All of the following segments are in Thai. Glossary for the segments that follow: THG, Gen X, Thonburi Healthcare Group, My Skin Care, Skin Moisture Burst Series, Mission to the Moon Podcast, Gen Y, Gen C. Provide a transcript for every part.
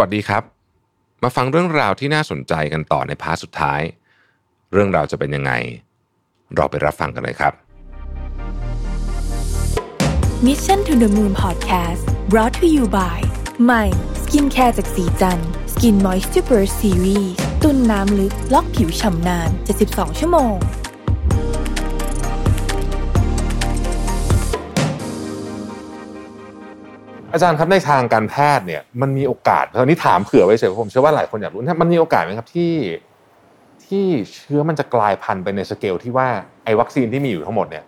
วัสดีครับมาฟังเรื่องราวที่น่าสนใจกันต่อในพาร์ทสุดท้ายเรื่องราวจะเป็นยังไงเราไปรับฟังกันเลยครับ Mission to the Moon Podcast brought to you by My Skin Care จากสีจันทร์ Skin Moisture Burst Series ตุ้นน้ำลึกล็อกผิวฉ่ำนาน72ชั่วโมงอาจารย์ครับในทางการแพทย์เนี่ยมันมีโอกาสตอนนี้ถามเผื่อไว้เฉยผมเชื่อว่าหลายคนอยากรู้มันมีโอกาสไหมครับที่เชื้อมันจะกลายพันธุ์ไปในสเกลที่ว่าไอ้วัคซีนที่มีอยู่ทั้งหมดเนี่ย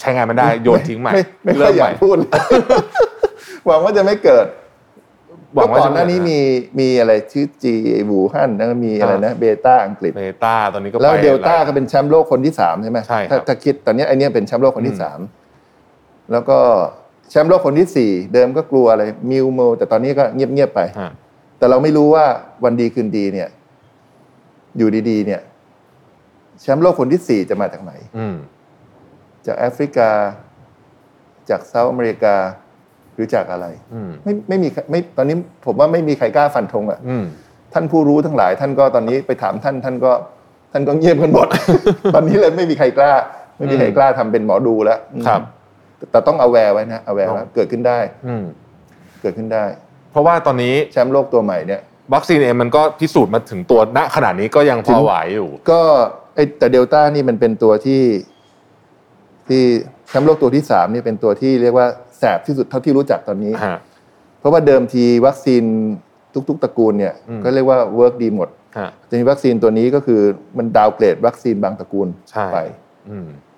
ใช้งานมันได้โยนทิ้งใหม่ไม่ค่อยอยากพูดหวังว่าจะไม่เกิดก็ก่อนหน้านี้มีอะไรชื่อจีบูฮั่นแล้วมีอะไรนะเบต้าอังกฤษเบต้าตอนนี้ก็แล้วเดลต้าก็เป็นแชมป์โลกคนที่3ใช่มั้ยถ้าคิดตอนนี้ไอ้เนี่ยเป็นแชมป์โลกคนที่3แล้วก็แชมป์โลกคนที่4เดิมก็กลัวอะไรมิวโมแต่ตอนนี้ก็เงียบๆไปแต่เราไม่รู้ว่าวันดีคืนดีเนี่ยอยู่ดีๆเนี่ยแชมป์โลกคนที่4จะมาจากไหนจากแอฟริกาจากเซาท์อเมริกาหรือจากอะไรไม่มีไม่ตอนนี้ผมว่าไม่มีใครกล้าฟันธงอ่ะท่านผู้รู้ทั้งหลายท่านก็ตอนนี้ไปถามท่านก็เงียบกันหมด ตอนนี้เลยไม่มีใครกล้าทำเป็นหมอดูแล้วแต่ต้องawareไว้นะawareว่าเกิดขึ้นได้เพราะว่าตอนนี้แชมป์โลกตัวใหม่เนี่ยวัคซีนเองมันก็พิสูจน์มาถึงตัวณขณะนี้ก็ยังพอไหวอยู่ก็แต่เดลต้านี่มันเป็นตัวที่แชมป์โลกตัวที่3นี่เป็นตัวที่เรียกว่าแสบที่สุดเท่าที่รู้จักตอนนี้เพราะว่าเดิมทีวัคซีนทุกตระกูลเนี่ยก็เรียกว่าเวิร์คดีหมดแต่วัคซีนตัวนี้ก็คือมันดาวน์เกรดวัคซีนบางตระกูลไป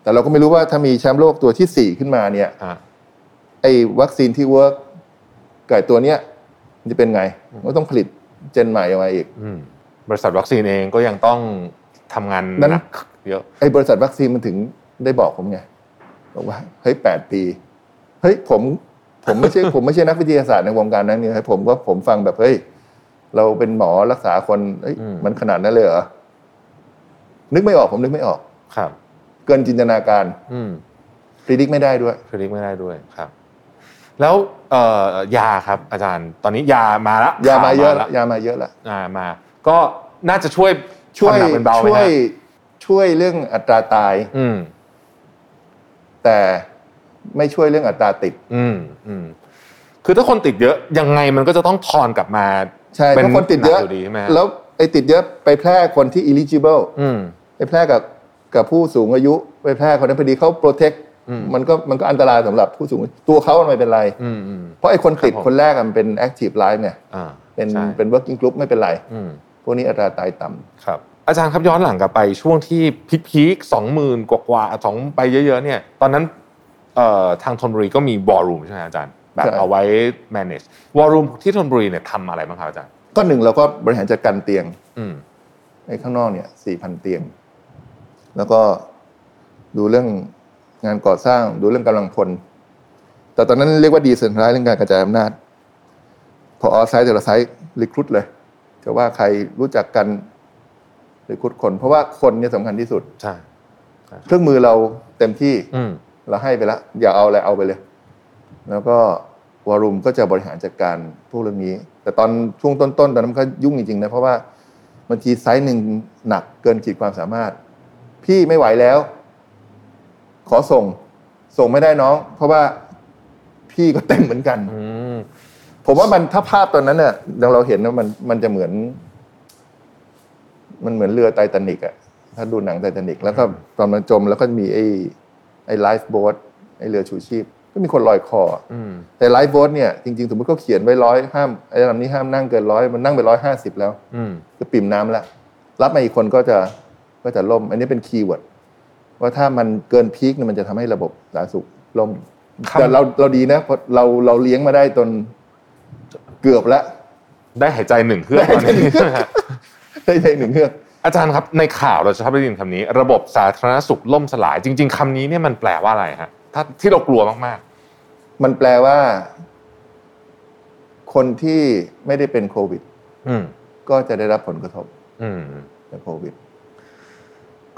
แต่เราก็ไม่รู้ว่าถ้ามีแชมป์โลกตัวที่4ขึ้นมาเนี่ยไอ้วัคซีนที่เวิร์คไก่ตัวเนี้ยมันจะเป็นไงก็ต้องผลิตเจนใหม่ออกมาอีกบริษัทวัคซีนเองก็ยังต้องทำงานหนักเยอะไอ้บริษัทวัคซีนมันถึงได้บอกผมไงบอกว่าเฮ้ย8ปีเฮ้ยผมไม่ใช่ ผมไม่ใช่นักวิทยาศาสตร์ในวงการนั้นนี่ครับผมฟังแบบเฮ้ยเราเป็นหมอรักษาคนเฮ้ยมันขนาดนั้นเลยเหรอนึกไม่ออกครับเกินจินตนาการpredict ไม่ได้ด้วย predict ไม่ได้ด้วยครับแล้วยาครับอาจารย์ตอนนี้ยามาแล้วยามาเยอะละมาก็น่าจะช่วยเรื่องอัตราตายแต่ไม่ช่วยเรื่องอัตราติดคือถ้าคนติดเยอะยังไงมันก็จะต้องทอนกลับมาใช่ถ้าคนติดเยอะแล้วไอ้ติดเยอะไปแพร่คนที่ eligible ไปแพร่กับผู้สูงอายุไปแพร่คนนั้นพอดีเขา protect มันก็อันตรายสำหรับผู้สูงตัวเขาไม่เป็นไรเพราะไอ้คนติดคนแรกมันเป็น active life เนี่ยเป็น working group ไม่เป็นไรพวกนี้อัตราตายต่ำครับอาจารย์ครับย้อนหลังกลับไปช่วงที่พีคๆ 20,000 กว่าๆ2ไปเยอะๆเนี่ยตอนนั้นทางธนบุรีก็มีวอร์รูมใช่ไหมอาจารย์แบบเอาไว้ manage วอร์รูมที่ธนบุรีเนี่ยทำอะไรบ้างครับอาจารย์ก็หนึ่งเราก็บริหารจัดการเตียงในข้างนอกเนี่ย 4,000 เตียงแล้วก็ดูเรื่องงานก่อสร้างดูเรื่องกำลังพลแต่ตอนนั้นเรียกว่าดีเซนทรัลเรื่องการกระจายอำนาจพอออไซต์แต่ละไซต์รีครูทเลยจะว่าใครรู้จักกันหรือคุดคนเพราะว่าคนเนี่ยสำคัญที่สุดใช่เครื่องมือเราเต็มที่เราให้ไปแล้วอย่าเอาอะไรเอาไปเลยแล้วก็วอลลุ่มก็จะบริหารจัดการพวกเรื่องนี้แต่ตอนช่วงต้นๆ ตอนนั้นมันก็ยุ่งจริงๆนะเพราะว่าบางทีไซส์หนึ่งหนักเกินขีดความสามารถพี่ไม่ไหวแล้วขอส่งไม่ได้น้องเพราะว่าพี่ก็เต็มเหมือนกันผมว่ามันถ้าภาพตอนนั้นเนี่ยเราเห็นว่ามันจะเหมือนเรือไททานิคอ่ะถ้าดูหนังไททานิคแล้วก็ตอนมันจมแล้วก็มีไอ้ไลฟ์โบ๊ทไอ้เรือชูชีพก็มีคนลอยคอแต่ไลฟ์โบ๊ทเนี่ยจริงๆสมมุติเขาเขียนไว้100ห้ามไอ้ลำนี้ห้ามนั่งเกิน100มันนั่งไป150แล้วก็ปิ่มน้ำแล้วรับมาอีกคนก็จะล่มอันนี้เป็นคีย์เวิร์ดว่าถ้ามันเกินพีคเนี่ยมันจะทำให้ระบบสาธารณสุขล่มแต่เราดีนะเราเลี้ยงมาได้จนเกือบแล้วได้หายใจ1เฮือกตอนนี้ได้1เฮือกอาจารย์ครับในข่าวเราจะชอบได้ยินคำนี้ระบบสาธารณสุขล่มสลายจริงๆคำนี้เนี่ยมันแปลว่าอะไรฮะถ้าที่เรากลัวมากๆมันแปลว่าคนที่ไม่ได้เป็นโควิดก็จะได้รับผลกระทบจากโควิด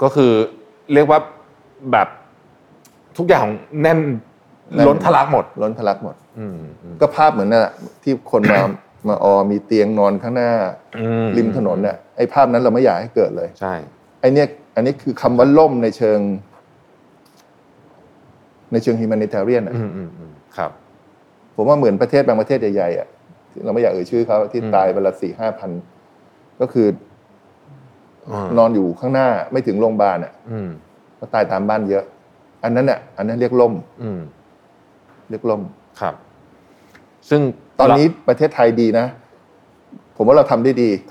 ก็คือเรียกว่าแบบทุกอย่างแน่นล้นทะลักหมดก็ภาพเหมือนนั่นแหละที่คนมา มาออมีเตียงนอนข้างหน้าริมถนนน่ะไอ้ภาพนั้นเราไม่อยากให้เกิดเลยใช่ไอ้เนี่ยอันนี้คือคำว่าล่มในเชิงhumanitarian น่ะครับผมว่าเหมือนประเทศบางประเทศใหญ่ๆอ่ะเราไม่อยากเอ่ยชื่อเขาที่ตายวันละ 4-5,000 ก็คือนอนอยู่ข้างหน้าไม่ถึงโรงพยาบาลอ่ะก็ตายตามบ้านเยอะอันนั้นน่ะอันนั้นเรียกล่มเรียกล่มครับซึ่งตอนนี้ประเทศไทยดีนะผมว่าเราทำได้ดี20,000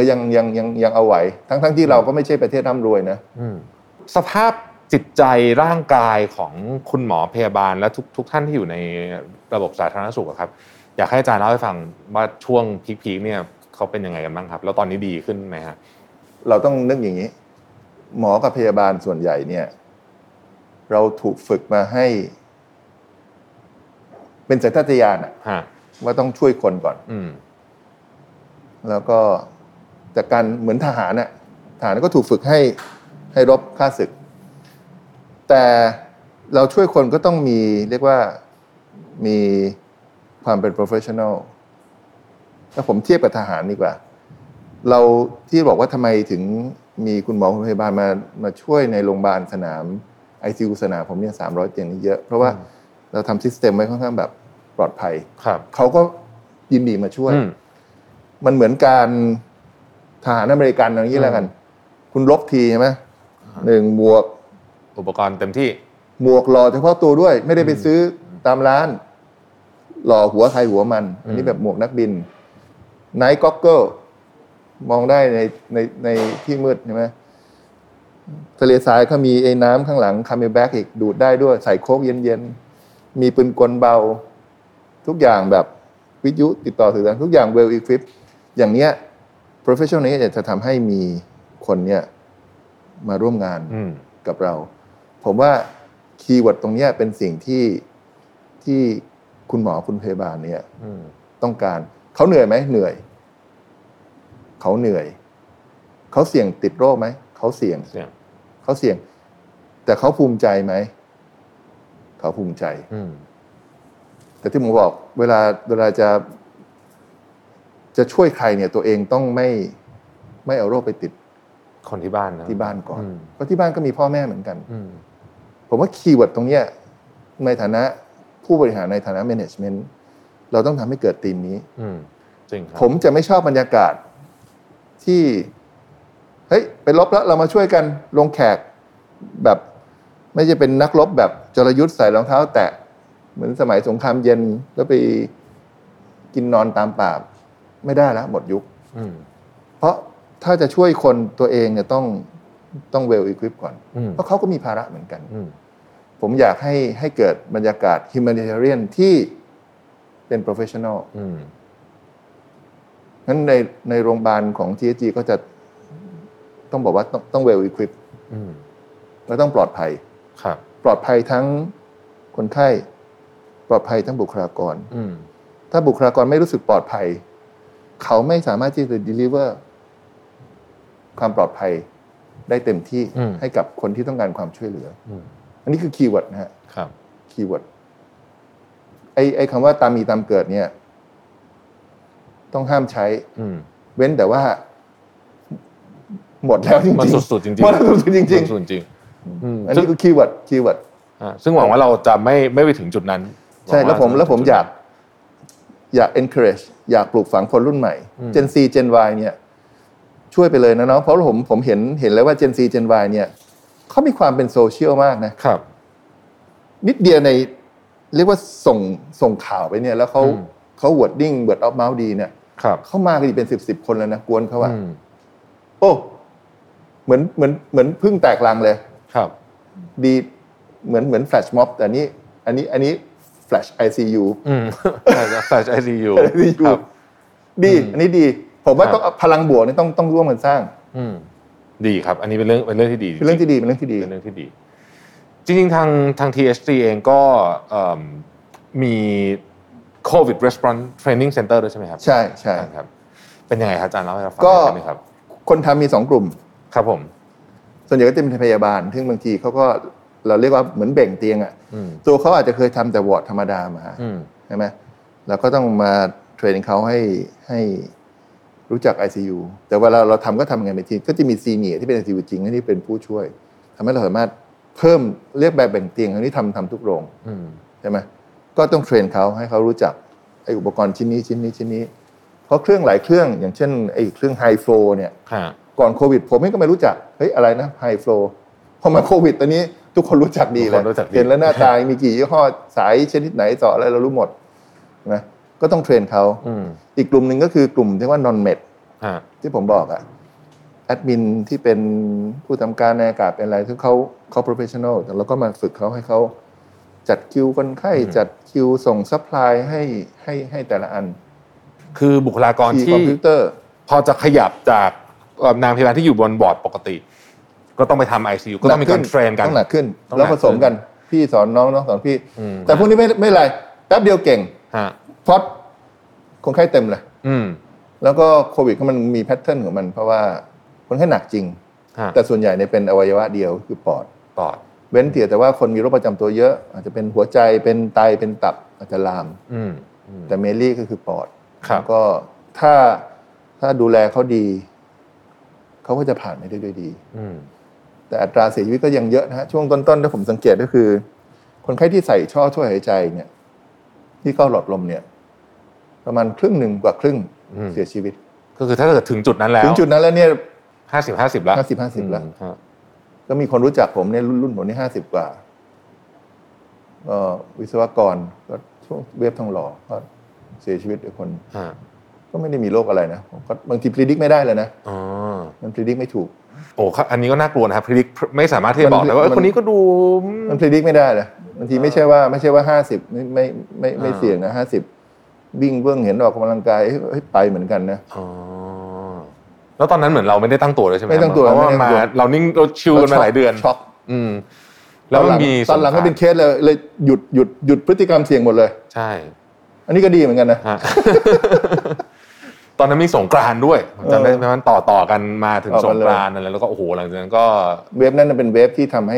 ก็ยังเอาไหวทั้งที่เราก็ไม่ใช่ประเทศร่ำรวยนะสภาพจิตใจร่างกายของคุณหมอพยาบาลและทุกท่านที่อยู่ในระบบสาธารณสุขครับอยากให้อาจารย์เล่าให้ฟังว่าช่วงพีคๆเนี่ยเขาเป็นยังไงกันบ้างครับแล้วตอนนี้ดีขึ้นไหมฮะเราต้องนึกอย่างนี้หมอกับพยาบาลส่วนใหญ่เนี่ยเราถูกฝึกมาให้เป็นสัญชาตญาณอ่ะว่าต้องช่วยคนก่อนแล้วก็จากการเหมือนทหารน่ะทหารก็ถูกฝึกให้รบฆ่าศึกแต่เราช่วยคนก็ต้องมีเรียกว่ามีความเป็น professional ถ้าผมเทียบกับทหารดีกว่าเราที่บอกว่าทำไมถึงมีคุณหมอคุณพยาบาลมาช่วยในโรงพยาบาลสนาม ICU สนามผมเนี่ย300เตียงนี่เยอะเพราะว่าเราทำซิสเต็มไว้ค่อนข้างแบบปลอดภัยเขาก็ยินดีมาช่วยมันเหมือนการทหารอเมริกันอย่างนี้แล้วกันคุณลบทีใช่ไหม1หมวกอุปกรณ์เต็มที่หมวกหล่อเฉพาะตัวด้วยไม่ได้ไปซื้อตามร้านหล่อหัวใครหัวมันอันนี้แบบหมวกนักบินไนท์ก็อกเกิลมองได้ในที่มืดใช่ไหมทะเลทรายเขามีไอ้น้ำข้างหลังคัมเบอร์แบ็กอีกดูดได้ด้วยใส่โค้กเย็นๆมีปืนกลเบาทุกอย่างแบบวิทยุติดต่อสื่อสารทุกอย่าง well equipped อย่างเนี้ย professional นี้จะทำให้มีคนเนี้ยมาร่วมงานกับเราผมว่าคีย์เวิร์ดตรงเนี้ยเป็นสิ่งที่คุณหมอคุณพยาบาลเนี่ยต้องการเขาเหนื่อยไหมเหนื่อยเขาเหนื่อยเขาเสี่ยงติดโรคไหมเขาเสี่ยงเขาเสี่ยงแต่เขาภูมิใจไหมเขาภูมิใจแต่ที่ผมบอกเวลาจะช่วยใครเนี่ยตัวเองต้องไม่เอาโรคไปติดคนที่บ้านนะที่บ้านก่อนเพราะที่บ้านก็มีพ่อแม่เหมือนกันผมว่าคีย์เวิร์ดตรงเนี้ยในฐานะผู้บริหารในฐานะแมเนจเมนต์เราต้องทำให้เกิดธีมนี้จริงครับผมจะไม่ชอบบรรยากาศที่เฮ้ยไปลบแล้วเรามาช่วยกันลงแขกแบบไม่ใช่เป็นนักรบแบบจรยุทธใส่รองเท้าแตะเหมือนสมัยสงครามเย็นแล้วไปกินนอนตามป่าไม่ได้แล้วหมดยุคเพราะถ้าจะช่วยคนตัวเองเนี่ยต้อง well equipped ก่อนเพราะเขาก็มีภาระเหมือนกันผมอยากให้เกิดบรรยากาศ humanitarian ที่เป็น professional งั้นในโรงพยาบาลของ THG ก็จะต้องบอกว่าต้อง well equipped และต้องปลอดภัยปลอดภัยทั้งคนไข้ปลอดภัยทั้งบุคลากรถ้าบุคลากรไม่รู้สึกปลอดภัยเขาไม่สามารถที่จะ deliver ความปลอดภัยได้เต็มที่ให้กับคนที่ต้องการความช่วยเหลืออันนี้คือคีย์เวิร์ดนะฮะคีย์เวิร์ดไอ้คำว่าตามมีตามเกิดเนี่ยต้องห้ามใช้เว้นแต่ว่าหมดแล้วจริงๆมันสุดๆจริงๆหมดแล้วจริงๆอันนี้คือคีย์เวิร์ดซึ่งหวังว่าเราจะไม่ไปถึงจุดนั้นใช่แล้วผมอยาก encourage อยากปลูกฝังคนรุ่นใหม่ Gen C Gen Y เนี่ยช่วยไปเลยนะเนาะเพราะผมเห็นแล้วว่า Gen C Gen Y เนี่ยเขามีความเป็นโซเชียลมากนะครับนิดเดียวในเรียกว่าส่งข่าวไปเนี่ยแล้วเขาวอร์ดดิ้งเวิร์ดออฟเมาส์ดีเนี่ยเขามากันเป็น10คนแล้วนะกวนเขาอ่ะโอ้เหมือนพึ่งแตกรังเลยครับดีเหมือนแฟลชม็อบแต่อันนี้แฟลช ICU แฟลช ICU ครับดีอันนี้ดีผมว่าต้องพลังบวกนี่ต้องร่วมกันสร้างดีครับอันนี้เป็นเรื่องที่ดีเป็นเรื่องที่ดีจริงๆทาง THG เองก็มี COVID Response Training Center ด้วยใช่ไหมครับใช่ครับเป็นยังไงครับอาจารย์เล่าให้เราฟังได้ไหมครับคนทำมี2กลุ่มครับผมส่วนใหญ่ก็จะเป็นพยาบาลซึ่งบางทีเขาก็เราเรียกว่าเหมือนแบ่งเตียงอ่ะตัวเขาอาจจะเคยทำแต่วอร์ดธรรมดามาใช่ไหม เราก็ต้องมาเทรนเขาให้รู้จัก ICU แต่เวลาเราทำก็ทำยังไงทีก็จะมีซีเนียร์ที่เป็น ICU จริงและที่เป็นผู้ช่วยทำให้เราสามารถเพิ่มเรียกแบบแบ่งเตียงอันนี้ทำทุกโรงใช่ไหมก็ต้องเทรนเขาให้เขารู้จักไอ้อุปกรณ์ชิ้นนี้เพราะเครื่องหลายเครื่องอย่างเช่นไอ้เครื่องไฮโฟล์เนี่ยก่อนโควิดผมก็ไม่รู้จักเฮ้ยอะไรนะไฮโฟล์พอมาโควิดตอนนี้ทุกคนรู้จักดีเลยเห็นแล้วหน้าตามีกี่ยี่ห้อสายชนิดไหนต่ออะไรเรารู้หมดนะก็ต้องเทรนเขาอีกกลุ่มหนึ่งก็คือกลุ่มที่ว่านอนเมดที่ผมบอกอะแอดมินที่เป็นผู้ทำการในอากาศเป็นอะไรที่เขาโปรเฟชชั่นอลแล้วก็มาฝึกเขาให้เขาจัดคิวคนไข้จัดคิวส่งซัพพลายให้แต่ละอันคือบุคลากรที่คอมพิวเตอร์พอจะขยับจากนางพยาบาลที่อยู่บนบอร์ดปกติก็ต้องไปทำ ICU ก็ต้องมีการเทรนกันต้องหนักขึ้นแล้วผสมกันพี่สอนน้องน้องสอนพี่แต่พวกนี้ไม่ไรแป๊บเดียวเก่งพอดคนไข้เต็มเลยแล้วก็โควิดก็มันมีแพทเทิร์นของมันเพราะว่าคนไข้หนักจริงแต่ส่วนใหญ่เนี่ยเป็นอวัยวะเดียวคือปอดเว้นแต่ว่าคนมีโรคประจำตัวเยอะอาจจะเป็นหัวใจเป็นไตเป็นตับอาจจะลามแต่เมลี่ก็คือปอดก็ถ้าดูแลเขาดีเขาก็จะผ่านไปได้ด้วยดีแต่อัตราเสียชีวิตก็ยังเยอะนะฮะช่วงต้นๆที่ผมสังเกตก็คือคนไข้ที่ใส่ช่อช่วยหายใจเนี่ยที่เข้าหลอดลมเนี่ยประมาณครึ่งหนึ่งกว่าครึ่งเสียชีวิตก็คือถ้าเกิดถึงจุดนั้นแล้วเนี่ย50แล้ว50แล้วก็มีคนรู้จักผมเนี่ยรุ่นผมนี่50กว่าก็วิศวกรก็ช่วงเวฟทองหล่อก็เสียชีวิตอีกคนก็ไม่ได้มีโรคอะไรนะก็บางทีพรีดิกไม่ได้เลยนะมันพรีดิกไม่ถูกโอ้ครับอันนี้ก็น่ากลัวนะครับพรีดิกไม่สามารถที่จะบอกได้ว่าคนนี้ก็ดูมันพรีดิกไม่ได้เลยบางทีไม่ใช่ว่า50ไม่เสี่ยงนะ50วิ่งเบื้องเห็นออกกำลังกายเฮ้ยไปเหมือนกันนะแล้วตอนนั้นเหมือนเราไม่ได้ตั้งตัวเลยใช่ไหมไม่ตั้งตัวเพราะว่ามาเรานิ่งเราชิลกันมาหลายเดือนช็อกแล้วมันมีตอนหลังก็เป็นเคสเลยหยุดพฤติกรรมเสี่ยงหมดเลยใช่อันนี้ก็ดีเหมือนกันนะตอนนั้นมีสงกรานต์ด้วยจำได้ไหมมันต่อกันมาถึงสงกรานต์อะไรแล้วก็โอ้โหหลังจากนั้นก็เวฟนั้นเป็นเวฟที่ทำใ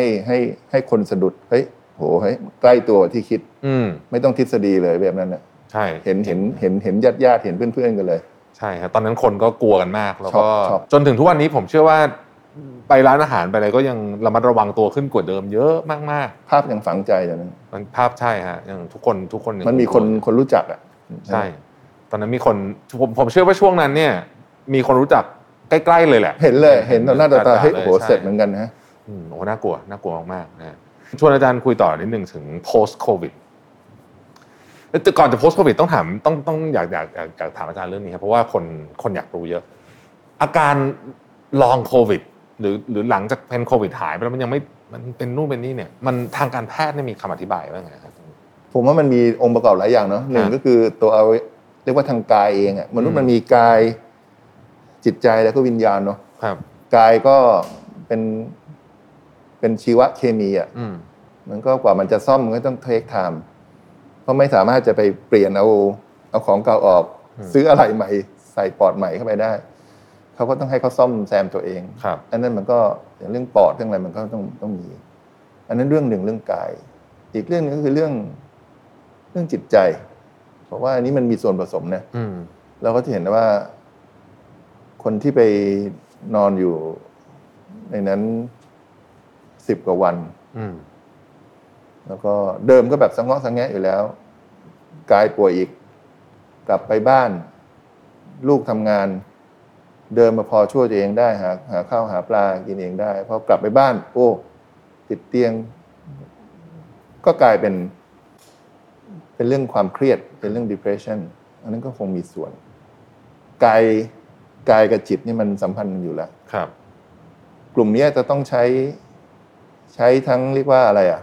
ห้คนสะดุดเฮ้ยโหเฮ้ยใกล้ตัวที่คิดไม่ต้องทฤษฎีเลยเวฟนั้นน่ะใช่เห็นญาติเห็นเพื่อนๆกันเลยใช่ครับตอนนั้นคนก็กลัวกันมากแล้วก็จนถึงทุกวันนี้ผมเชื่อว่าไปร้านอาหารไปอะไรก็ยังระมัดระวังตัวขึ้นกว่าเดิมเยอะมากๆภาพยังฝังใจอย่างนั้นมันภาพใช่ฮะอย่างทุกคนมันมีคนรู้จักอ่ะใช่ตอนนั้นมีคนผมเชื่อว่าช่วงนั้นเนี่ยมีคนรู้จักใกล้ๆเลยแหละเห็นต่อหน้าต่อตาเฮ้ยโอ้โหเสร็จเหมือนกันนะโอ้โหน่ากลัวมากๆนะชวนอาจารย์คุยต่อนิดนึงถึง post covidแต่ก่อนจะ post covid ต้องถามต้องอยากถามอาจารย์เรื่องนี้ครับเพราะว่าคนอยากรู้เยอะอาการ long covid หรือหลังจากเป็นโควิดหายไปแล้วมันยังไม่มันเป็นนู่นเป็นนี่เนี่ยมันทางการแพทย์เนี่ยมีคำอธิบายว่าไงครับผมว่ามันมีองค์ประกอบหลายอย่างเนาะหนึ่งก็คือตัวเอาเรียกว่าทางกายเองอ่ะมนุษย์มันมีกายจิตใจแล้วก็วิญญาณเนาะกายก็เป็นชีวเคมีอ่ะมันก็กว่ามันจะซ่อมมันก็ต้องเทคไทม์ก็ไม่สามารถจะไปเปลี่ยนเอาของเก่าออกซื้ออะไรใหม่ใส่ปอดใหม่เข้าไปได้เขาก็ต้องให้เขาซ่อมแซมตัวเองอันนั้นมันก็อย่างเรื่องปอดเรื่องอะไรมันก็ต้องมีอันนั้นเรื่องหนึ่งเรื่องกายอีกเรื่องนึงก็คือเรื่องจิตใจเพราะว่าอันนี้มันมีส่วนผสมนะเราก็จะเห็นว่าคนที่ไปนอนอยู่ในนั้น10 กว่าวันแล้วก็เดิมก็แบบสะเงาะสะแงะอยู่แล้วกายป่วยอีกกลับไปบ้านลูกทำงานเดิมมาพอช่วยตัวเองได้หาข้าวหาปลากินเองได้พอกลับไปบ้านโอ้ติดเตียงก็กลายเป็นเรื่องความเครียดเป็นเรื่อง depression อันนั้นก็คงมีส่วนกายกับจิตนี่มันสัมพันธ์กันอยู่แล้วครับกลุ่มนี้จะต้องใช้ทั้งเรียกว่าอะไรอ่ะ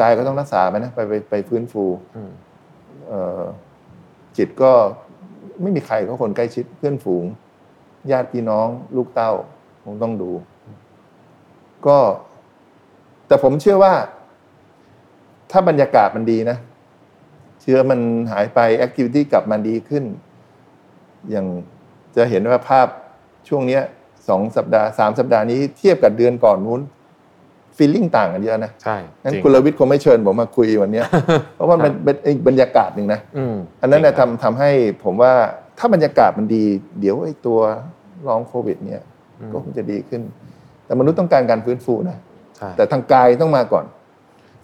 กายก็ต้องรักษาไปนะไปฟื้นฟูจิตก็ไม่มีใครก็คนใกล้ชิดเพื่อนฝูงญาติพี่น้องลูกเต้าคงต้องดูก็แต่ผมเชื่อว่าถ้าบรรยากาศมันดีนะเชื้อมันหายไปแอคทิวิตี้กลับมาดีขึ้นอย่างจะเห็นว่าภาพช่วงนี้2 สัปดาห์ 3 สัปดาห์นี้เทียบกับเดือนก่อนนู้น ฟีลลิ่งต่างกันเยอะนะใช่งั้นคุณลวิทย์คงไม่เชิญผมมาคุยวันนี้เพราะว่ามันเป็นอีกบรรยากาศนึงนะอันนั้นน่ะทำให้ผมว่าถ้าบรรยากาศมันดีเดี๋ยวไอ้ตัวลองโควิดเนี่ยก็คงจะดีขึ้นแต่มนุษย์ต้องการการฟื้นฟูนะแต่ทางกายต้องมาก่อน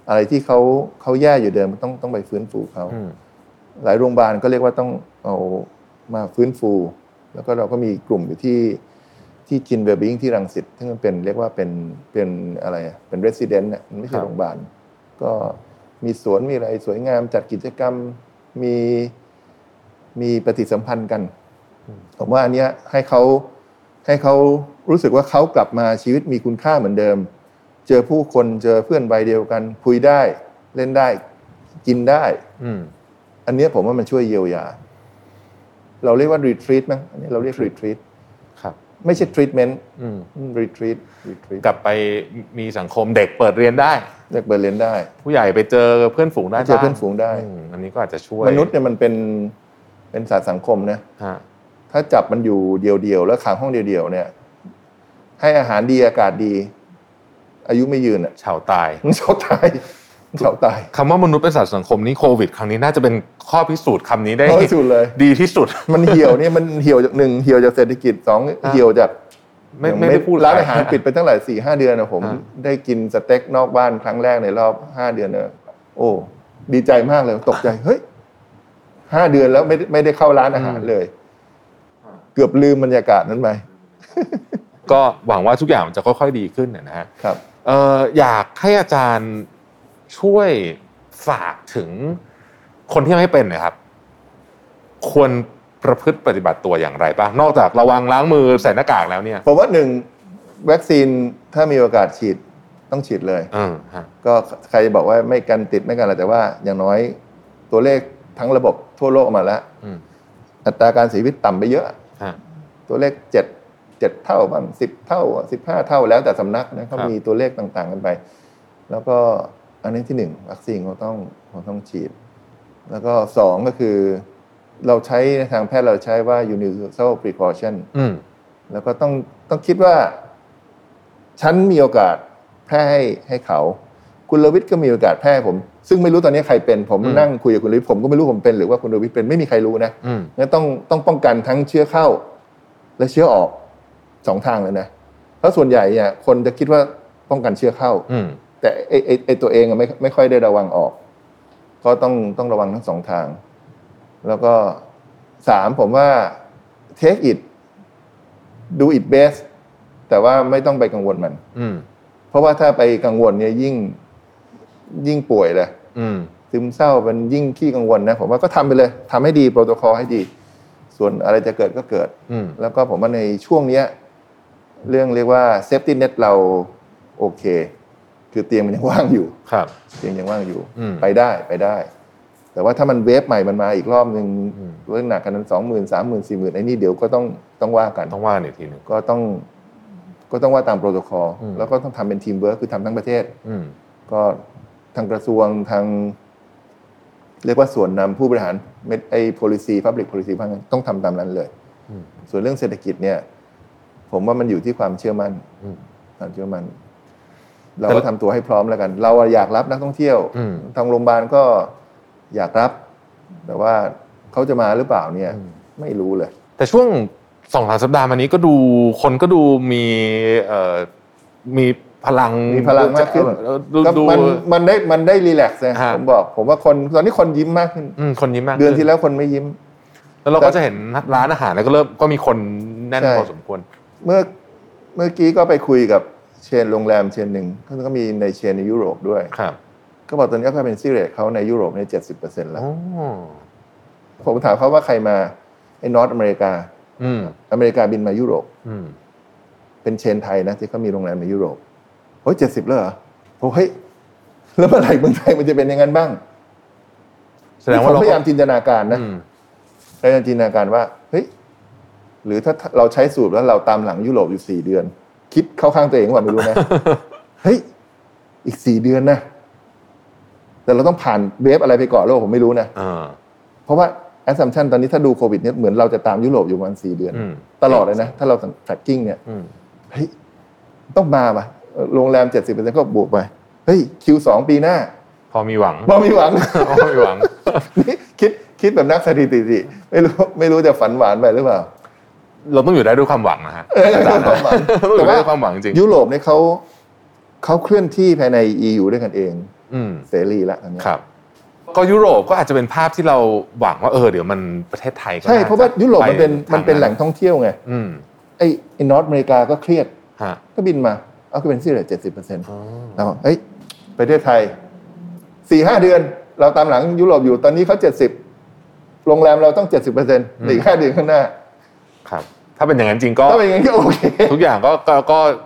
อะไรที่เขาแย่อยู่เดิมมันต้องไปฟื้นฟูเขาหลายโรงพยาบาลก็เรียกว่าต้องเอามาฟื้นฟูแล้วก็เราก็มีกลุ่มอยู่ที่จินเวลบิ้งที่รังสิตซึ่งมันเป็นเรียกว่าเป็นอะไรเป็นเรสซิเดนต์น่ะมันไม่ใช่โรงพยาบาลก็มีสวนมีอะไรสวยงามจัดกิจกรรมมีปฏิสัมพันธ์กันผมว่าอันเนี้ยให้เขารู้สึกว่าเขากลับมาชีวิตมีคุณค่าเหมือนเดิมเจอผู้คนเจอเพื่อนวัยเดียวกันคุยได้เล่นได้กินได้อันเนี้ยผมว่ามันช่วยเยียวยาเราเรียกว่ารีทรีทมั้งอันนี้เราเรียกรีทรีทครับไม่ใช่ทรีทเมนต์รีทรีทกลับไปมีสังคมเด็กเปิดเรียนได้เด็กเปิดเรียนได้ผู้ใหญ่ไปเจอเพื่อนฝูงได้เจอเพื่อนฝูงได้อันนี้ก็อาจจะช่วยมนุษย์เนี่ยมันเป็นสัตว์สังคมนะถ้าจับมันอยู่เดียวๆแล้วขังห้องเดียวๆเนี่ยให้อาหารดีอากาศดีอายุไม่ยืนอ่ะเฉาตายคำว่ามนุษย์เป็นสัตว์สังคมนี้โควิดครั้งนี้น่าจะเป็นข้อพิสูจน์คำนี้ได้ดีที่สุดมันเหี่ยวเนี่ยมันเหี่ยวจาก1เหี่ยวจากเศรษฐกิจ2เหี่ยวจากไม่ได้พูดร้านอาหารปิดไปตั้งหลาย 4-5 เดือนนะผมได้กินสเต็กนอกบ้านครั้งแรกในรอบ5เดือนนะโอ้ดีใจมากเลยตกใจเฮ้ย5เดือนแล้วไม่ได้เข้าร้านอาหารเลยเกือบลืมบรรยากาศนั้นไปก็หวังว่าทุกอย่างมันจะค่อยๆดีขึ้นนะฮะครับอยากให้อาจารย์ช่วยฝากถึงคนที่ยังไม่เป็นนะครับควรประพฤติปฏิบัติตัวอย่างไรบ้างนอกจากระวังล้างมือใส่หน้ากากแล้วเนี่ยผมว่า1วัคซีนถ้ามีโอกาสฉีดต้องฉีดเลยก็ใครบอกว่าไม่กันติดไม่กันอะไรแต่ว่าอย่างน้อยตัวเลขทั้งระบบทั่วโลกออกมาแล้วอัตราการเสียชีวิตต่ำไปเยอะตัวเลข7เท่าบ้าง10เท่า15เท่าแล้วแต่สำนักนะเขามีตัวเลขต่างๆกันไปแล้วก็อันนี้ที่1วัคซีนเราต้องฉีดแล้วก็2ก็คือเราใช้ทางแพทย์เราใช้ว่า universal precaution แล้วก็ต้องคิดว่าฉันมีโอกาสแพร่ให้เขาคุณลวิทย์ก็มีโอกาสแพร่ผมซึ่งไม่รู้ตอนนี้ใครเป็นผมนั่งคุยกับคุณลวิทย์ผมก็ไม่รู้ผมเป็นหรือว่าคุณลวิทย์เป็นไม่มีใครรู้นะงั้นต้องป้องกันทั้งเชื้อเข้าและเชื้อออก2ทางเลยนะเพราะส่วนใหญ่เนี่ยคนจะคิดว่าป้องกันเชื้อเข้าแต่ไอตัวเองอ่ะไม่ค่อยได้ระวังออกก็ต้องระวังทั้ง2ทางแล้วก็3ผมว่า take it do it best แต่ว่าไม่ต้องไปกังวลมันเพราะว่าถ้าไปกังวลเนี่ยยิ่งป่วยเลยซึมเศร้ามันยิ่งขี้กังวลนะผมว่าก็ทำไปเลยทำให้ดีโปรโตคอลให้ดีส่วนอะไรจะเกิดก็เกิดแล้วก็ผมว่าในช่วงเนี้ยเรื่องเรียกว่า safety net เราโอเคคือเตียงมันยังว่างอยู่ครับเตียงยังว่างอยู่ไปได้แต่ว่าถ้ามันเวฟใหม่มันมาอีกรอบนึงเรื่องหนักกันนั้น 20,000 30,000 40,000 ไอ้นี่เดี๋ยวก็ต้องว่ากันต้องว่าอีกทีนึงก็ต้องว่าตามโปรโตคอลแล้วก็ต้องทำเป็นทีมเวิร์คคือทำทั้งประเทศก็ทางกระทรวงทางเรียกว่าส่วนนำผู้บริหารไอ้ policy public policy พวกนั้นต้องทำตามนั้นเลยส่วนเรื่องเศรษฐกิจเนี่ยผมว่ามันอยู่ที่ความเชื่อมั่นเราก็ทำตัวให้พร้อมแล้วกันเราอยากรับนักท่องเที่ยวทางโรงพยาบาลก็อยากรับแต่ว่าเขาจะมาหรือเปล่าเนี่ยไม่รู้เลยแต่ช่วง 2-3 สัปดาห์มานี้ก็ดูคนก็ดูมีพลังมากขึ้นมันได้รีแลกซ์นะผมบอกผมว่าคนตอนนี้คนยิ้มมากขึ้นเดือนที่แล้วคนไม่ยิ้มแล้วเราก็จะเห็นร้านอาหารแล้วก็เริ่มก็มีคนแน่นพอสมควรเมื่อกี้ก็ไปคุยกับเชนโรงแรมเชนหนึ่งก็มีในเชนในยุโรปด้วยครับก็บอกตอนนี้ก็เป็นซีเรทเขาในยุโรปเนี่ย 70% แล้วผมถามเขาว่าใครมาไอ้นอร์ทอเมริกาอเมริกาบินมายุโรปเป็นเชนไทยนะที่เขามีโรงแรมในยุโรปโอ้ย70แล้วเหรอโอ้ยแล้วเมื่อไหร่เมืองไทยมันจะเป็นอย่างนั้นบ้างแสดงว่าเราพยายามจินตนาการนะพยายามจินตนาการว่าเฮ้ยหรือถ้าเราใช้สูตรแล้วเราตามหลังยุโรปอยู่4เดือนคิดเข้าข้างตัวเองว่าไม่รู้นะเฮ้ยอีก4เดือนนะแต่เราต้องผ่านเวฟอะไรไปก่อนแล้วผมไม่รู้นะเพราะว่าแอสซัมชั่นตอนนี้ถ้าดูโควิดเนี่ยเหมือนเราจะตามยุโรปอยู่ประมาณ4เดือนตลอดเลยนะถ้าเราแทร็กกิ้งเนี่ยเฮ้ยต้องมาป่ะ โรงแรม 70% ก็บวกไปเฮ้ย Q2 ปีหน้าพอมีหวัง นี่คิดแบบนักสถิติสิไม่รู้จะฝันหวานไปหรือเปล่าเราต้องอยู่ได้ด้วยความหวังนะฮะแต่ว่าความหวังจริงยุโรปเนี่ยเขาเคลื่อนที่ภายใน EU ด้วยกันเองเสรีละอันนี้ครับก็ยุโรปก็อาจจะเป็นภาพที่เราหวังว่าเดี๋ยวมันประเทศไทยก็ใช่เพราะว่ายุโรปมันเป็นแหล่งท่องเที่ยวไงไอ้นอร์ทอเมริกาก็เครียดก็บินมาเอาก็เป็นที่เหลือ 70% แล้วบอกเฮ้ยประเทศไทย 4-5 เดือนเราตามหลังยุโรปอยู่ตอนนี้เขา70โรงแรมเราต้อง 70% อีก5เดือนข้างหน้าครับถ้าเป็นอย่างนั้นจริงก็ถ้าเป็นอย่างนั้นก็โอเคทุกอย่างก็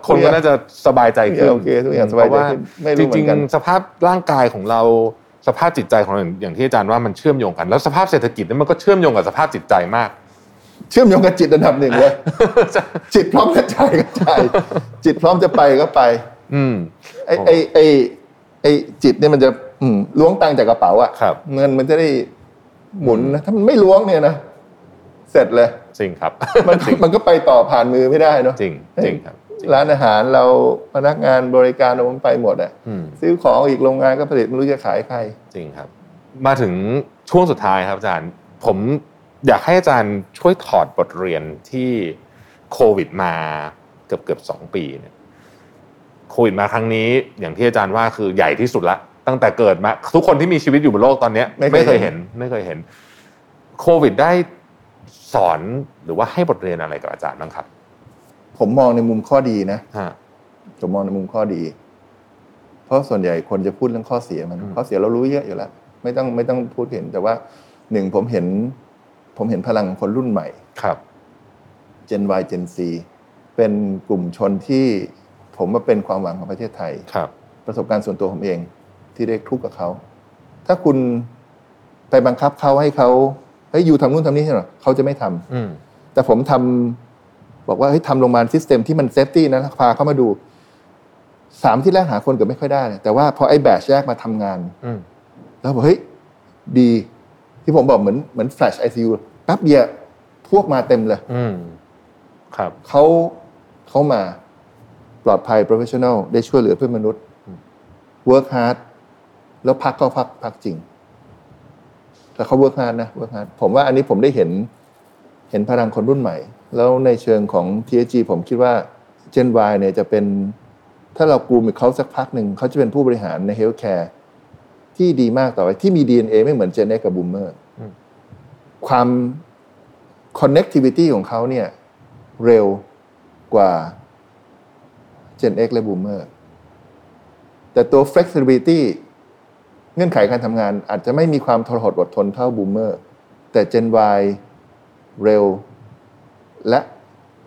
คนก็น่าจะสบายใจขึ้นโอเคทุกอย่างสบายใจขึ้นไม่รู้เหมือนกันจริงๆสภาพร่างกายของเราสภาพจิตใจของเราอย่างที่อาจารย์ว่ามันเชื่อมโยงกันแล้วสภาพเศรษฐกิจนี่มันก็เชื่อมโยงกับสภาพจิตใจมากเชื่อมโยงกับจิตระดับหนึ่งเลยจิตพร้อมจะใจก็ใจจิตพร้อมจะไปก็ไปไอ้จิตเนี่ยมันจะล้วงตังจากกระเป๋าอ่ะเงินมันจะได้หมุนนะถ้ามันไม่ล้วงเนี่ยนะเสร็จเลยจริงครับมันก็ไปต่อผ่านมือไม่ได้เนาะจริงครับร้านอาหารเราพนักงานบริการมันไปหมดอ่ะซื้อของอีกโรงงานก็ผลิตไม่รู้จะขายใครจริงครับมาถึงช่วงสุดท้ายครับอาจารย์ผมอยากให้อาจารย์ช่วยถอดบทเรียนที่โควิดมาเกือบ2ปีเนี่ยโควิดมาครั้งนี้อย่างที่อาจารย์ว่าคือใหญ่ที่สุดละตั้งแต่เกิดมาทุกคนที่มีชีวิตอยู่บนโลกตอนนี้ไม่เคยเห็นโควิดได้สอนหรือว่าให้บทเรียนอะไรกับอาจารย์บ้างครับผมมองในมุมข้อดีนะผมมองในมุมข้อดีเพราะส่วนใหญ่คนจะพูดเรื่องข้อเสียมันข้อเสียเรารู้เยอะอยู่แล้วไม่ต้องพูดเห็นแต่ว่าหนึ่งผมเห็นพลังของคนรุ่นใหม่ครับ Gen Y Gen C เป็นกลุ่มชนที่ผมว่าเป็นความหวังของประเทศไทยครับประสบการณ์ส่วนตัวผมเองที่ได้คลุกกับเขาถ้าคุณไปบังคับเขาให้เขาเฮ้ยอยู่ทำนู่นทำนี่ใช่หรอเขาจะไม่ทำแต่ผมทำบอกว่าเฮ้ยทำโรงพยาบาลซิสเต็มที่มันเซฟตี้นะพาเขามาดู3ที่แรกหาคนเกือบไม่ค่อยได้แต่ว่าพอไอ้แบชแยกมาทำงานแล้วบอกเฮ้ยดีที่ผมบอกเหมือนแฟลช ICU แป๊บเดียวพวกมาเต็มเลยครับเขามาปลอดภัย professional ได้ช่วยเหลือเพื่อนมนุษย์ work hard แล้วพักก็พักจริงแต่เขา work hard นะ work hard ผมว่าอันนี้ผมได้เห็นพลังคนรุ่นใหม่แล้วในเชิงของ THG ผมคิดว่า Gen Y เนี่ยจะเป็นถ้าเรากลุ่มกับเขาสักพักหนึ่งเขาจะเป็นผู้บริหารใน healthcareที่ดีมากต่อไปที่มี DNA ไม่เหมือน Gen X กับ Boomer ความ connectivity ของเขาเนี่ยเร็วกว่า Gen X และ Boomer แต่ตัว flexibility เงื่อนไขการทำงานอาจจะไม่มีความทรหดอดทนเท่า Boomer แต่ Gen Y เร็วและ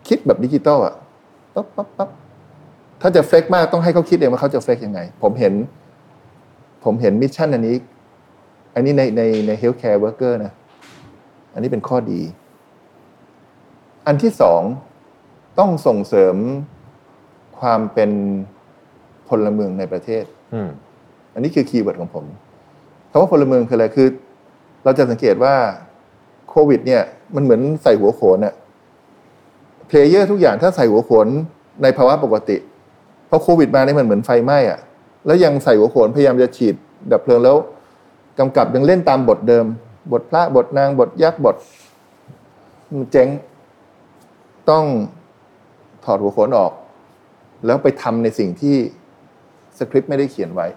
คิดแบบดิจิตอลอ่ะปั๊บถ้าจะ flex มากต้องให้เขาคิดเองว่าเขาจะ flex ยังไงผมเห็นมิชชั่นอันนี้ใน healthcare worker นะอันนี้เป็นข้อดีอันที่2ต้องส่งเสริมความเป็นพลเมืองในประเทศอันนี้คือคีย์เวิร์ดของผมคำว่าพลเมืองคืออะไรคือเราจะสังเกตว่าโควิดเนี่ยมันเหมือนใส่หัวโขนอะเพลเยอร์ทุกอย่างถ้าใส่หัวโขนในภาวะปกติพอโควิดมาเนี่ยมันเหมือนไฟไหม้อะแล้วยังใส่หัวโขนพยายามจะฉีดดับเพลิงแล้วกำกับยังเล่นตามบทเดิมบทพระบทนางบทยักษ์บทเจ๊งต้องถอดหัวโขนออกแล้วไปทำในสิ่งที่สคริปต์ไม่ได้เขียนไว้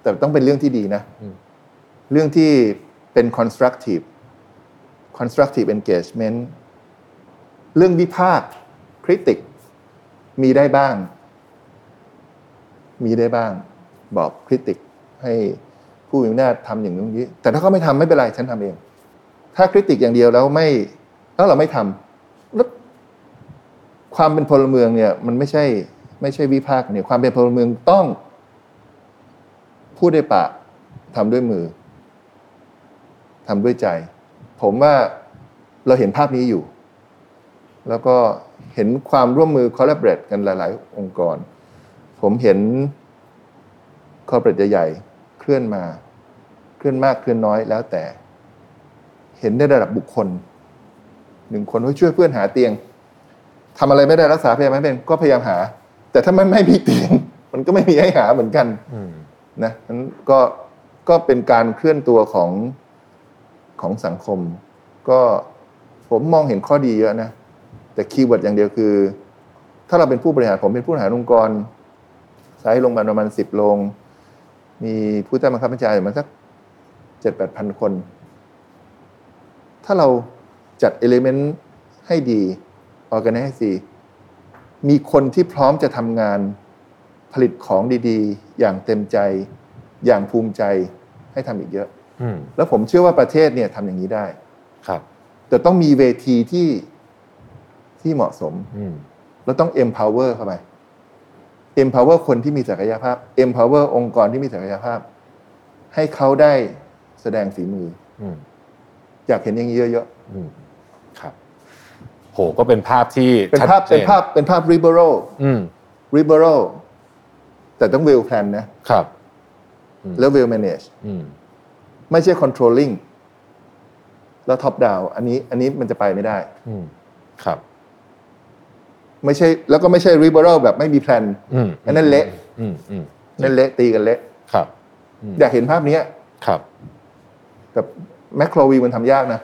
แต่ต้องเป็นเรื่องที่ดีนะเรื่องที่เป็น constructive engagement เรื่องวิพากษ์ critic มีได้บ้างบอกคริติกให้ผู้มีอำนาจทำอย่างนู้นอย่างนี้แต่ถ้าเขาไม่ทำไม่เป็นไรฉันทำเองถ้าคริติกอย่างเดียวแล้วไม่แล้วเราไม่ทำแล้วความเป็นพลเมืองเนี่ยมันไม่ใช่วิพากษ์เนี่ยความเป็นพลเมืองต้องพูดด้วยปากทำด้วยมือทำด้วยใจผมว่าเราเห็นภาพนี้อยู่แล้วก็เห็นความร่วมมือ collaborate กันหลายๆองค์กรผมเห็นคอร์ปอเรทใหญ่ๆเคลื่อนมากเคลื่อนน้อยแล้วแต่เห็นในระดับบุคคล1คนช่วยเพื่อนหาเตียงทำอะไรไม่ได้รักษาพยาบาลไม่เป็นก็พยายามหาแต่ถ้ามันไม่มีเตียง มันก็ไม่มีให้หาเหมือนกันนะนั้นก็เป็นการเคลื่อนตัวของสังคมก็ผมมองเห็นข้อดีเยอะนะแต่คีย์เวิร์ดอย่างเดียวคือถ้าเราเป็นผู้บริหารผมเป็นผู้บริหารองค์กรไซส์โรงพยาบาลประมาณ10โรงมีผู้ใต้บังคับบัญชาอยู่ประมาณสัก 7-8,000 คนถ้าเราจัด element ให้ดี organize ให้ดีมีคนที่พร้อมจะทำงานผลิตของดีๆอย่างเต็มใจอย่างภูมิใจให้ทำอีกเยอะแล้วผมเชื่อว่าประเทศเนี่ยทำอย่างนี้ได้ครับแต่ต้องมีเวทีที่เหมาะสมแล้วต้อง empower เข้าไป empower คนที่มีศักยภาพ empower องค์กรที่มีศักยภาพให้เขาได้แสดงฝีมืออยากเห็นอย่างนี้เยอะๆครับโหก็เป็นภาพที่ชัดเจนเป็นภาพ liberal liberal แต่ต้อง well plan นะครับแล้ว well manage ไม่ใช่ controlling แล้ว top down อันนี้มันจะไปไม่ได้ครับไม่ใช่แล้วก็ไม่ใช่ liberal แบบไม่มีแพลนนั่นเละนั่นเละตีกันเละครับอยากเห็นภาพนี้ครับแบบแมคโครวีมันทำยากนะ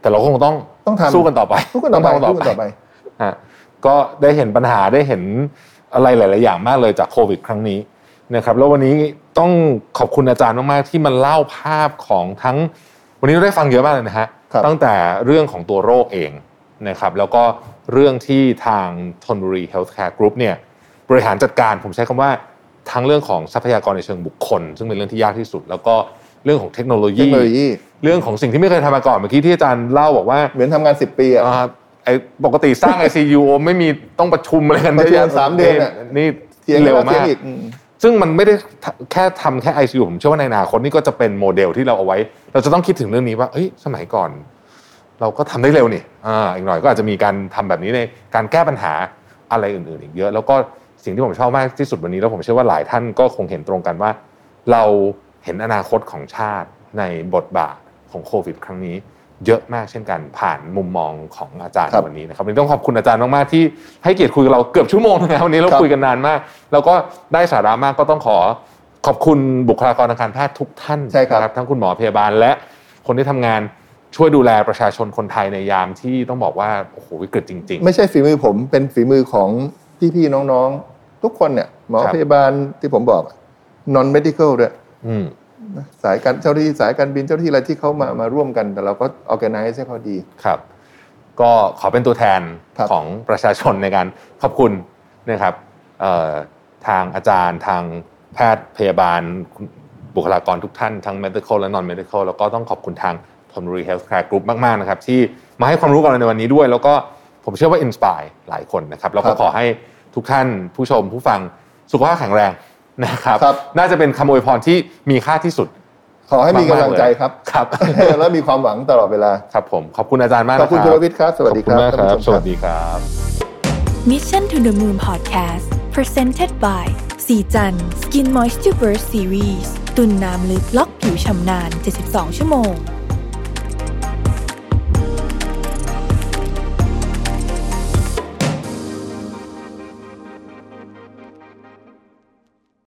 แต่เราคงต้องสู้กันต่อไปสู้กันต่อไปก็ได้เห็นปัญหาได้เห็นอะไรหลายๆอย่างมากเลยจากโควิดครั้งนี้นะครับแล้ววันนี้ต้องขอบคุณอาจารย์มากๆที่มันเล่าภาพของทั้งวันนี้เราได้ฟังเยอะมากเลยนะฮะตั้งแต่เรื่องของตัวโรคเองนะครับแล้วก็เรื่องที่ทาง Thonburi Healthcare Group เนี่ยบริหารจัดการผมใช้คำว่าทั้งเรื่องของทรัพยากรในเชิงบุคคลซึ่งเป็นเรื่องที่ยากที่สุดแล้วก็เรื่องของเทคโนโลยีเรื่องของสิ่งที่ไม่เคยทำมาก่อนเมื่อกี้ที่อาจารย์เล่าบอกว่าเหมือนทำงาน10ปีอ่ะไอ้ปกติสร้าง ICU ไม่มีต้องประชุมอะไรกันได้3เดือนนี่เร็วมากซึ่งมันไม่ได้แค่ทำแค่ ICU ผมเชื่อว่าในอนาคตนี่ก็จะเป็นโมเดลที่เราเอาไว้เราจะต้องคิดถึงเรื่องนี้ว่าเอ้ยสมัยก่อนเราก็ทำได้เร็วนี่อีกหน่อยก็อาจจะมีการทำแบบนี้ในการแก้ปัญหาอะไรอื่นๆอีกเยอะแล้วก็สิ่งที่ผมชอบมากที่สุดวันนี้แล้วผมเชื่อว่าหลายท่านก็คงเห็นตรงกันว่าเราเห็นอนาคตของชาติในบทบาทของโควิดครั้งนี้เยอะมากเช่นกันผ่านมุมมองของอาจารย์ในวันนี้นะครับวันนี้ต้องขอบคุณอาจารย์มากๆที่ให้เกียรติคุยกับเราเกือบชั่วโมงนะวันนี้เราคุยกันนานมากแล้วก็ได้สาระมากก็ต้องขอบคุณบุคลากรทางการแพทย์ทุกท่านนะครับทั้งคุณหมอพยาบาลและคนที่ทำงานช่วยดูแลประชาชนคนไทยในยามที่ต้องบอกว่าโอ้โหวิกฤตจริงๆไม่ใช่ฝีมือผมเป็นฝีมือของพี่ๆน้องๆทุกคนเนี่ยหมอพยาบาลที่ผมบอก non medical ด้วยสายการเจ้าหน้าที่สายการบินเจ้าหน้าที่อะไรที่เขามาร่วมกันแต่เราก็ organize ให้เขาดีครับก็ขอเป็นตัวแทนของประชาชนในการขอบคุณนะครับทางอาจารย์ทางแพทย์พยาบาลบุคลากรทุกท่านทั้ง medical และ non medical แล้วก็ต้องขอบคุณทางThonburi Healthcare Group มากๆนะครับที่มาให้ความรู้กับเราในวันนี้ด้วยแล้วก็ผมเชื่อว่า inspire หลายคนนะครับแล้วก็ขอให้ทุกท่านผู้ชมผู้ฟังสุขภาพแข็งแรงนะครับน่าจะเป็นคำอวยพรที่มีค่าที่สุดขอให้มีกำลังใจครับครับแล้วมีความหวังตลอดเวลาครับผมขอบคุณอาจารย์มากนะครับขอบคุณคุณวิทย์ครับสวัสดีครับสวัสดีครับ Mission to the Moon Podcast presented by สีจัน Skin Moisture Burst Series ตุ่นน้ำลึกล็อกผิวชำนาน72 ชั่วโมง